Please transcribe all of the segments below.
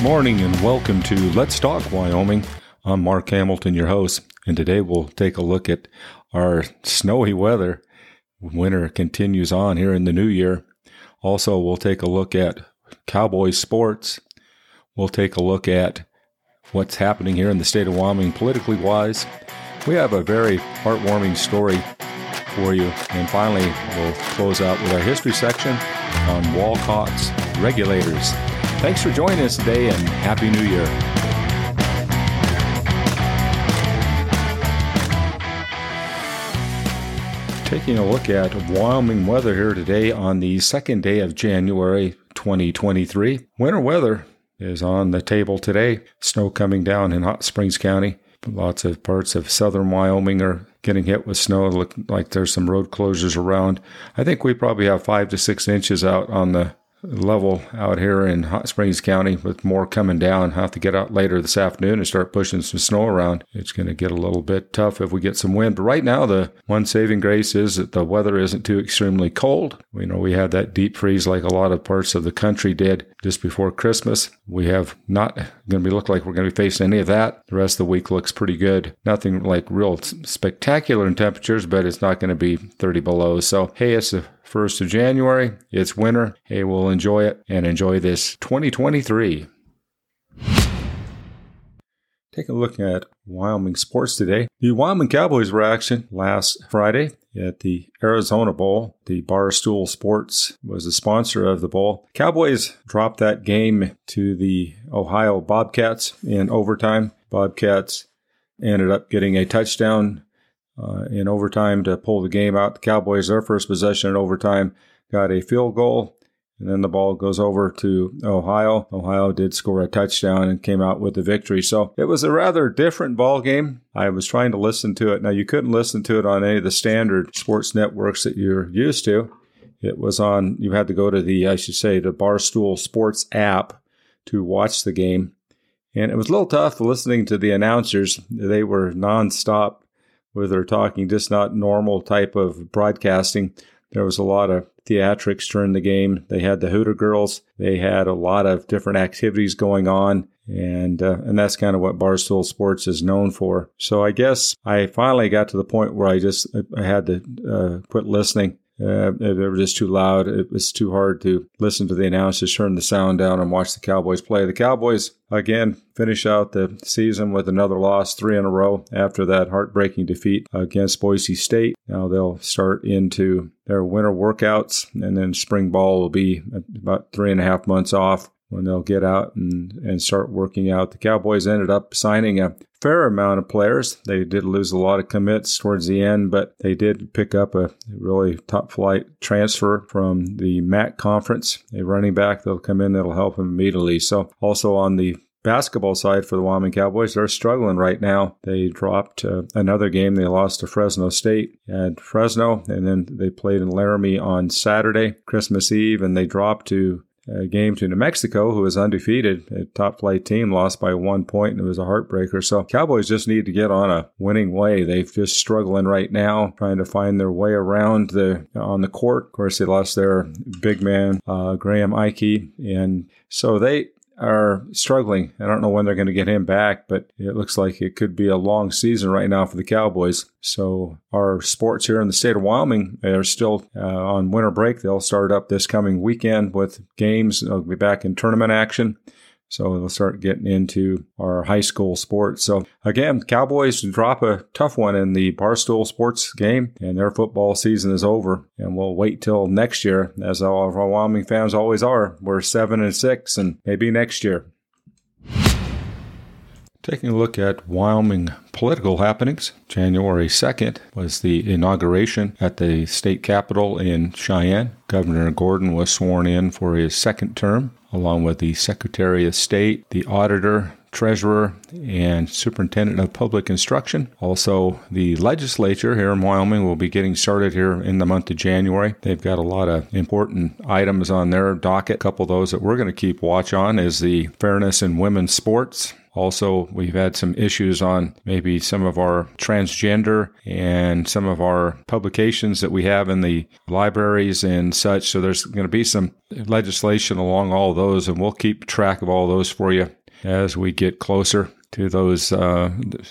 Good morning and welcome to Let's Talk Wyoming. I'm Mark Hamilton, your host, and today we'll take a look at our snowy weather. Winter continues on here in the new year. Also, we'll take a look at cowboy sports. We'll take a look at what's happening here in the state of Wyoming politically wise. We have a very heartwarming story for you. And finally, we'll close out with our history section on Walcott's Regulators. Thanks for joining us today and Happy New Year. Taking a look at Wyoming weather here today on the second day of January 2023. Winter weather is on the table today. Snow coming down in Hot Springs County. Lots of parts of southern Wyoming are getting hit with snow. Look like there's some road closures around. I think we probably have 5 to 6 inches out on the level out here in Hot Springs County, with more coming down. I'll have to get out later this afternoon and start pushing some snow around. It's going to get a little bit tough if we get some wind. But right now, the one saving grace is that the weather isn't too extremely cold. We know we had that deep freeze like a lot of parts of the country did just before Christmas. We have not going to be look like we're going to be facing any of that. The rest of the week looks pretty good. Nothing like real spectacular in temperatures, but it's not going to be 30 below. So, hey, it's the 1st of January. It's winter. Hey, we'll enjoy it and enjoy this 2023. Take a look at Wyoming sports today. The Wyoming Cowboys were in action last Friday at the Arizona Bowl. The Barstool Sports was the sponsor of the bowl. Cowboys dropped that game to the Ohio Bobcats in overtime. Bobcats ended up getting a touchdown in overtime to pull the game out. The Cowboys, their first possession in overtime, got a field goal. And then the ball goes over to Ohio. Ohio did score a touchdown and came out with the victory. So it was a rather different ball game. I was trying to listen to it. Now, you couldn't listen to it on any of the standard sports networks that you're used to. It was on, you had to go to the Barstool Sports app to watch the game. And it was a little tough listening to the announcers. They were nonstop with their talking, just not normal type of broadcasting. There was a lot of theatrics during the game. They had the Hooter Girls. They had a lot of different activities going on, and that's kind of what Barstool Sports is known for. So I guess I finally got to the point where I had to quit listening. They were just too loud. It was too hard to listen to the announcers, turn the sound down, and watch the Cowboys play. The Cowboys, again, finish out the season with another loss, 3 in a row, after that heartbreaking defeat against Boise State. Now they'll start into their winter workouts, and then spring ball will be about 3.5 months off when they'll get out and start working out. The Cowboys ended up signing a fair amount of players. They did lose a lot of commits towards the end, but they did pick up a really top-flight transfer from the MAAC conference, a running back that'll come in that'll help them immediately. So also on the basketball side for the Wyoming Cowboys, they're struggling right now. They dropped another game. They lost to Fresno State at Fresno, and then they played in Laramie on Saturday, Christmas Eve, and they dropped to a game to New Mexico, who was undefeated, a top-flight team, lost by 1 point, and it was a heartbreaker. So Cowboys just need to get on a winning way. They're just struggling right now, trying to find their way around on the court. Of course, they lost their big man, Graham Icke, and so they are struggling. I don't know when they're going to get him back, but it looks like it could be a long season right now for the Cowboys. So our sports here in the state of Wyoming are still on winter break. They'll start up this coming weekend with games. They'll be back in tournament action. So we'll start getting into our high school sports. So again, Cowboys drop a tough one in the Barstool Sports game, and their football season is over. And we'll wait till next year, as all of our Wyoming fans always are. We're 7-6, and maybe next year. Taking a look at Wyoming political happenings, January 2nd was the inauguration at the state capitol in Cheyenne. Governor Gordon was sworn in for his second term, along with the Secretary of State, the Auditor, Treasurer, and Superintendent of Public Instruction. Also, the legislature here in Wyoming will be getting started here in the month of January. They've got a lot of important items on their docket. A couple of those that we're going to keep watch on is the Fairness in Women's Sports. Also, we've had some issues on maybe some of our transgender and some of our publications that we have in the libraries and such. So there's going to be some legislation along all those, and we'll keep track of all those for you as we get closer to those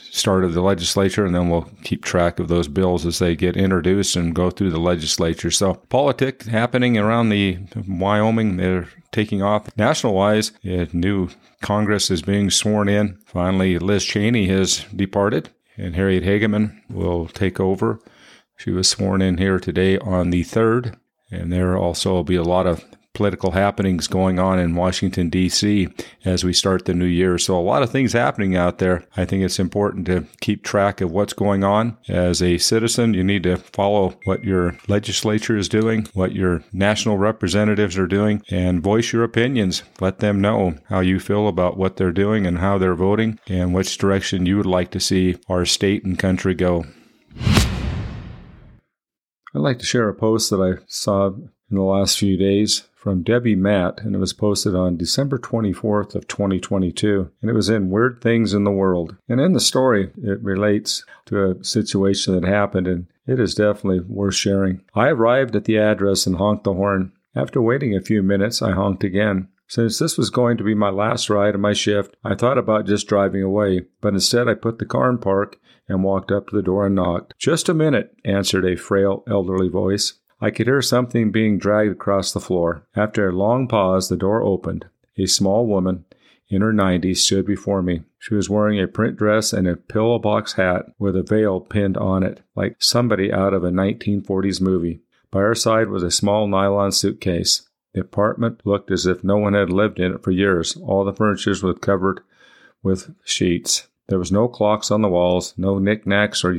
start of the legislature, and then we'll keep track of those bills as they get introduced and go through the legislature. So politics happening around the Wyoming, they're taking off national-wise. A new Congress is being sworn in. Finally, Liz Cheney has departed, and Harriet Hageman will take over. She was sworn in here today on the 3rd, and there also will be a lot of political happenings going on in Washington, D.C. as we start the new year. So a lot of things happening out there. I think it's important to keep track of what's going on. As a citizen, you need to follow what your legislature is doing, what your national representatives are doing, and voice your opinions. Let them know how you feel about what they're doing and how they're voting and which direction you would like to see our state and country go. I'd like to share a post that I saw in the last few days from Debbie Matt, and it was posted on December 24th of 2022, and it was in Weird Things in the World. And in the story, it relates to a situation that happened, and it is definitely worth sharing. I arrived at the address and honked the horn. After waiting a few minutes, I honked again. Since this was going to be my last ride of my shift, I thought about just driving away, but instead I put the car in park and walked up to the door and knocked. "Just a minute," answered a frail, elderly voice. I could hear something being dragged across the floor. After a long pause, the door opened. A small woman in her 90s stood before me. She was wearing a print dress and a pillow box hat with a veil pinned on it, like somebody out of a 1940s movie. By her side was a small nylon suitcase. The apartment looked as if no one had lived in it for years. All the furniture was covered with sheets. There was no clocks on the walls, no knickknacks or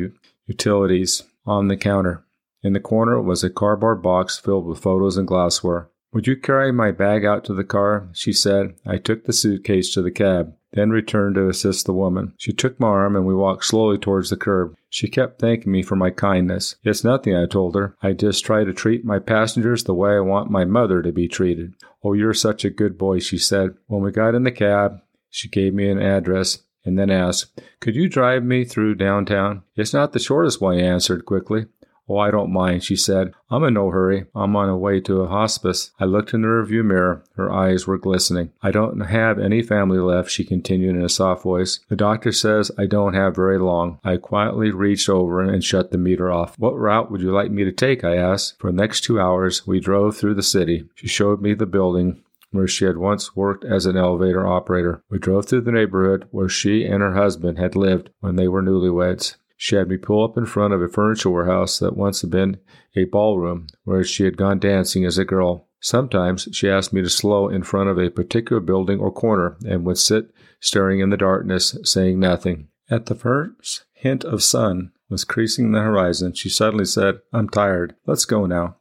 utilities on the counter. In the corner was a cardboard box filled with photos and glassware. "Would you carry my bag out to the car?" she said. I took the suitcase to the cab, then returned to assist the woman. She took my arm and we walked slowly towards the curb. She kept thanking me for my kindness. "It's nothing," I told her. "I just try to treat my passengers the way I want my mother to be treated." "Oh, you're such a good boy," she said. When we got in the cab, she gave me an address and then asked, "Could you drive me through downtown?" "It's not the shortest way," I answered quickly. "Oh, I don't mind," she said. "I'm in no hurry. I'm on a way to a hospice." I looked in the rearview mirror. Her eyes were glistening. "I don't have any family left," she continued in a soft voice. "The doctor says I don't have very long." I quietly reached over and shut the meter off. "What route would you like me to take?" I asked. For the next 2 hours, we drove through the city. She showed me the building where she had once worked as an elevator operator. We drove through the neighborhood where she and her husband had lived when they were newlyweds. She had me pull up in front of a furniture warehouse that once had been a ballroom where she had gone dancing as a girl. Sometimes she asked me to slow in front of a particular building or corner and would sit staring in the darkness, saying nothing. At the first hint of sun was creasing the horizon, she suddenly said, "I'm tired. Let's go now."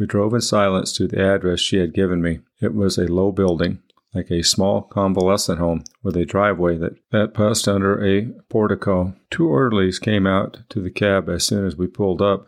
We drove in silence to the address she had given me. It was a low building, like a small convalescent home with a driveway that passed under a portico. Two orderlies came out to the cab as soon as we pulled up.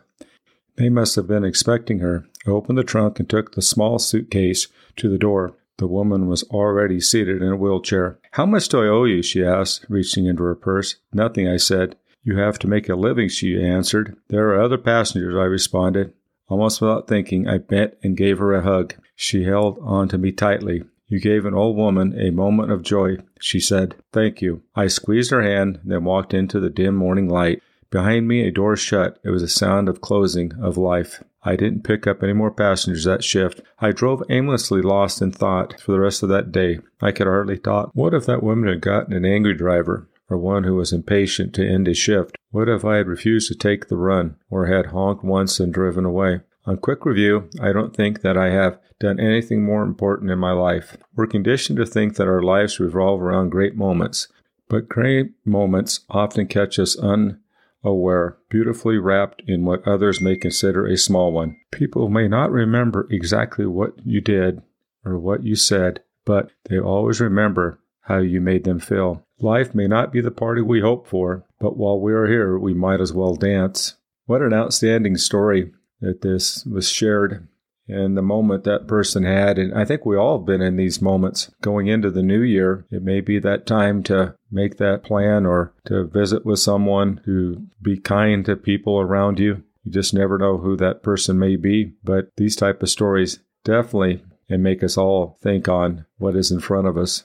They must have been expecting her. I opened the trunk and took the small suitcase to the door. The woman was already seated in a wheelchair. "How much do I owe you?" she asked, reaching into her purse. "Nothing," I said. "You have to make a living," she answered. "There are other passengers," I responded. Almost without thinking, I bent and gave her a hug. She held on to me tightly. "You gave an old woman a moment of joy," she said. "Thank you." I squeezed her hand, then walked into the dim morning light. Behind me, a door shut. It was a sound of closing, of life. I didn't pick up any more passengers that shift. I drove aimlessly, lost in thought, for the rest of that day. I could hardly talk. What if that woman had gotten an angry driver, or one who was impatient to end his shift? What if I had refused to take the run, or had honked once and driven away? On quick review, I don't think that I have done anything more important in my life. We're conditioned to think that our lives revolve around great moments, but great moments often catch us unaware, beautifully wrapped in what others may consider a small one. People may not remember exactly what you did or what you said, but they always remember how you made them feel. Life may not be the party we hope for, but while we are here, we might as well dance. What an outstanding story that this was shared and the moment that person had. And I think we all have been in these moments going into the new year. It may be that time to make that plan or to visit with someone, to be kind to people around you. You just never know who that person may be. But these type of stories definitely and make us all think on what is in front of us.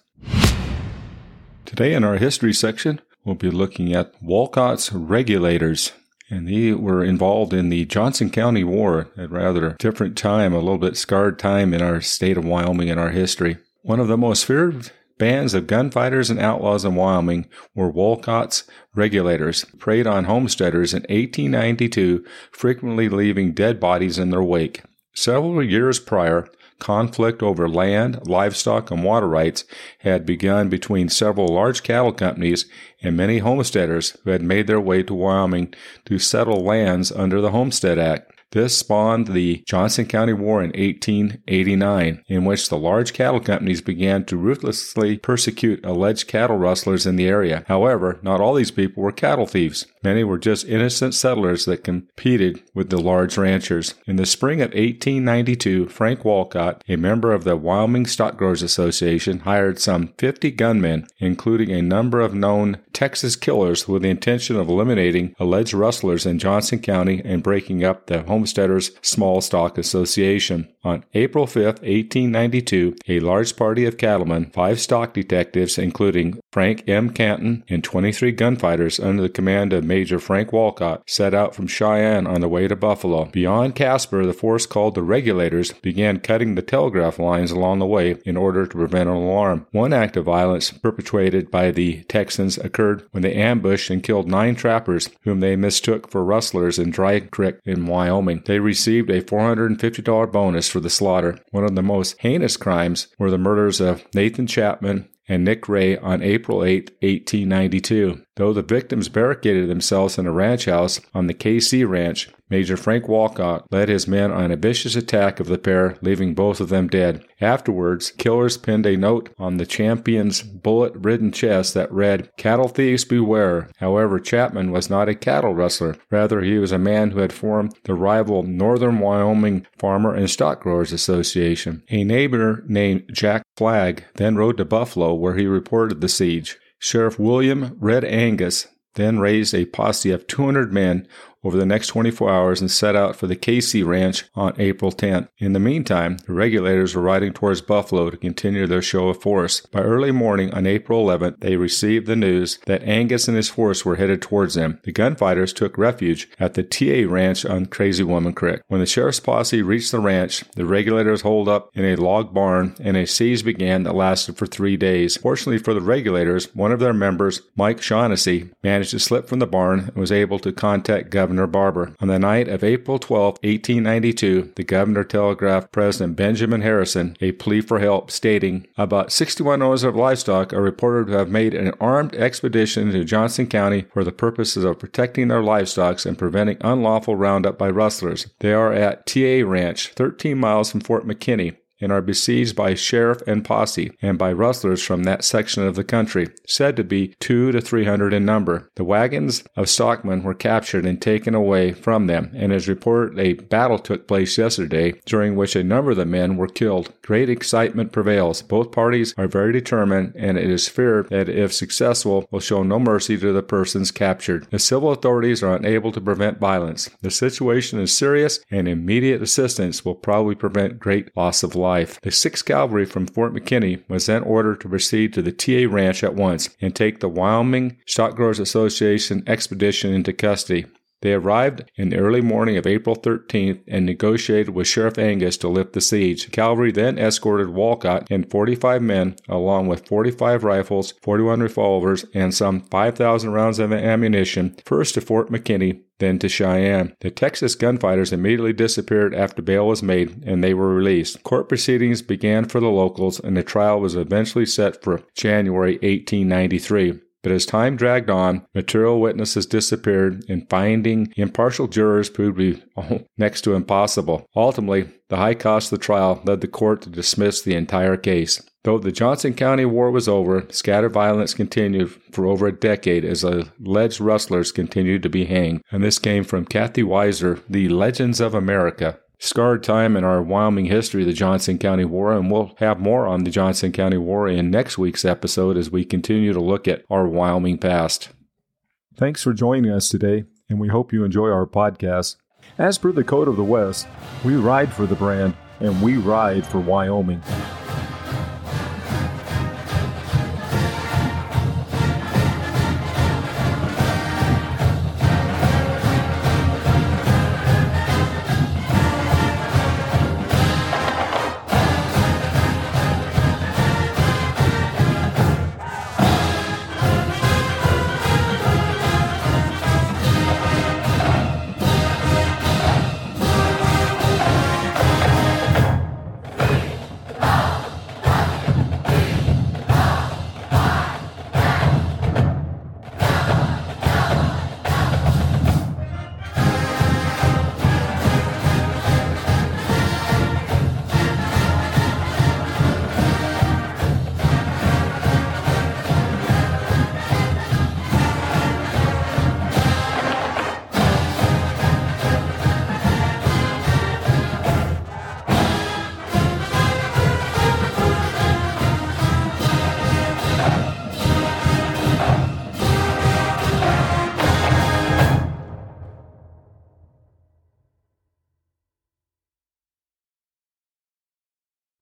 Today in our history section, we'll be looking at Walcott's Regulators. And they were involved in the Johnson County War, a rather different time, a little bit scarred time in our state of Wyoming in our history. One of the most feared bands of gunfighters and outlaws in Wyoming were Walcott's Regulators, who preyed on homesteaders in 1892, frequently leaving dead bodies in their wake. Several years prior, conflict over land, livestock, and water rights had begun between several large cattle companies and many homesteaders who had made their way to Wyoming to settle lands under the Homestead Act. This spawned the Johnson County War in 1889, in which the large cattle companies began to ruthlessly persecute alleged cattle rustlers in the area. However, not all these people were cattle thieves. Many were just innocent settlers that competed with the large ranchers. In the spring of 1892, Frank Walcott, a member of the Wyoming Stock Growers Association, hired some 50 gunmen, including a number of known Texas killers, with the intention of eliminating alleged rustlers in Johnson County and breaking up the Homesteaders Small Stock Association. On April 5, 1892, a large party of cattlemen, 5 stock detectives including Frank M. Canton, and 23 gunfighters under the command of Major Frank Walcott, set out from Cheyenne on the way to Buffalo. Beyond Casper, the force called the Regulators began cutting the telegraph lines along the way in order to prevent an alarm. One act of violence perpetrated by the Texans occurred when they ambushed and killed 9 trappers whom they mistook for rustlers in Dry Creek in Wyoming. They received a $450 bonus for the slaughter. One of the most heinous crimes were the murders of Nathan Chapman and Nick Ray on April 8, 1892. Though the victims barricaded themselves in a ranch house on the K.C. Ranch, Major Frank Walcott led his men on a vicious attack of the pair, leaving both of them dead. Afterwards, killers pinned a note on the champion's bullet-ridden chest that read, "Cattle thieves beware." However, Chapman was not a cattle rustler. Rather, he was a man who had formed the rival Northern Wyoming Farmer and Stock Growers Association. A neighbor named Jack Flagg then rode to Buffalo, where he reported the siege. Sheriff William Red Angus then raised a posse of 200 men over the next 24 hours and set out for the K.C. Ranch on April 10th. In the meantime, the Regulators were riding towards Buffalo to continue their show of force. By early morning on April 11th, they received the news that Angus and his force were headed towards them. The gunfighters took refuge at the T.A. Ranch on Crazy Woman Creek. When the sheriff's posse reached the ranch, the Regulators holed up in a log barn and a siege began that lasted for 3 days. Fortunately for the Regulators, one of their members, Mike Shaughnessy, managed to slip from the barn and was able to contact Governor Barber. On the night of April 12, 1892, the governor telegraphed President Benjamin Harrison a plea for help, stating, "About 61 owners of livestock are reported to have made an armed expedition to Johnson County for the purposes of protecting their livestock and preventing unlawful roundup by rustlers. They are at T.A. Ranch, 13 miles from Fort McKinney, and are besieged by sheriff and posse, and by rustlers from that section of the country, said to be 200 to 300 in number. The wagons of stockmen were captured and taken away from them, and as reported, a battle took place yesterday, during which a number of the men were killed. Great excitement prevails. Both parties are very determined, and it is feared that if successful, will show no mercy to the persons captured. The civil authorities are unable to prevent violence. The situation is serious, and immediate assistance will probably prevent great loss of life." The 6th Cavalry from Fort McKinney was then ordered to proceed to the T.A. Ranch at once and take the Wyoming Stock Growers Association expedition into custody. They arrived in the early morning of April 13th and negotiated with Sheriff Angus to lift the siege. The cavalry then escorted Walcott and 45 men, along with 45 rifles, 41 revolvers, and some 5,000 rounds of ammunition, first to Fort McKinney, then to Cheyenne. The Texas gunfighters immediately disappeared after bail was made, and they were released. Court proceedings began for the locals, and the trial was eventually set for January 1893. But as time dragged on, material witnesses disappeared, and finding impartial jurors proved to be next to impossible. Ultimately, the high cost of the trial led the court to dismiss the entire case. Though the Johnson County War was over, scattered violence continued for over a decade as alleged rustlers continued to be hanged. And this came from Kathy Weiser, The Legends of America, scarred time in our Wyoming history, the Johnson County War, and we'll have more on the Johnson County War in next week's episode as we continue to look at our Wyoming past. Thanks for joining us today, and we hope you enjoy our podcast. As per the Code of the West, we ride for the brand, and we ride for Wyoming.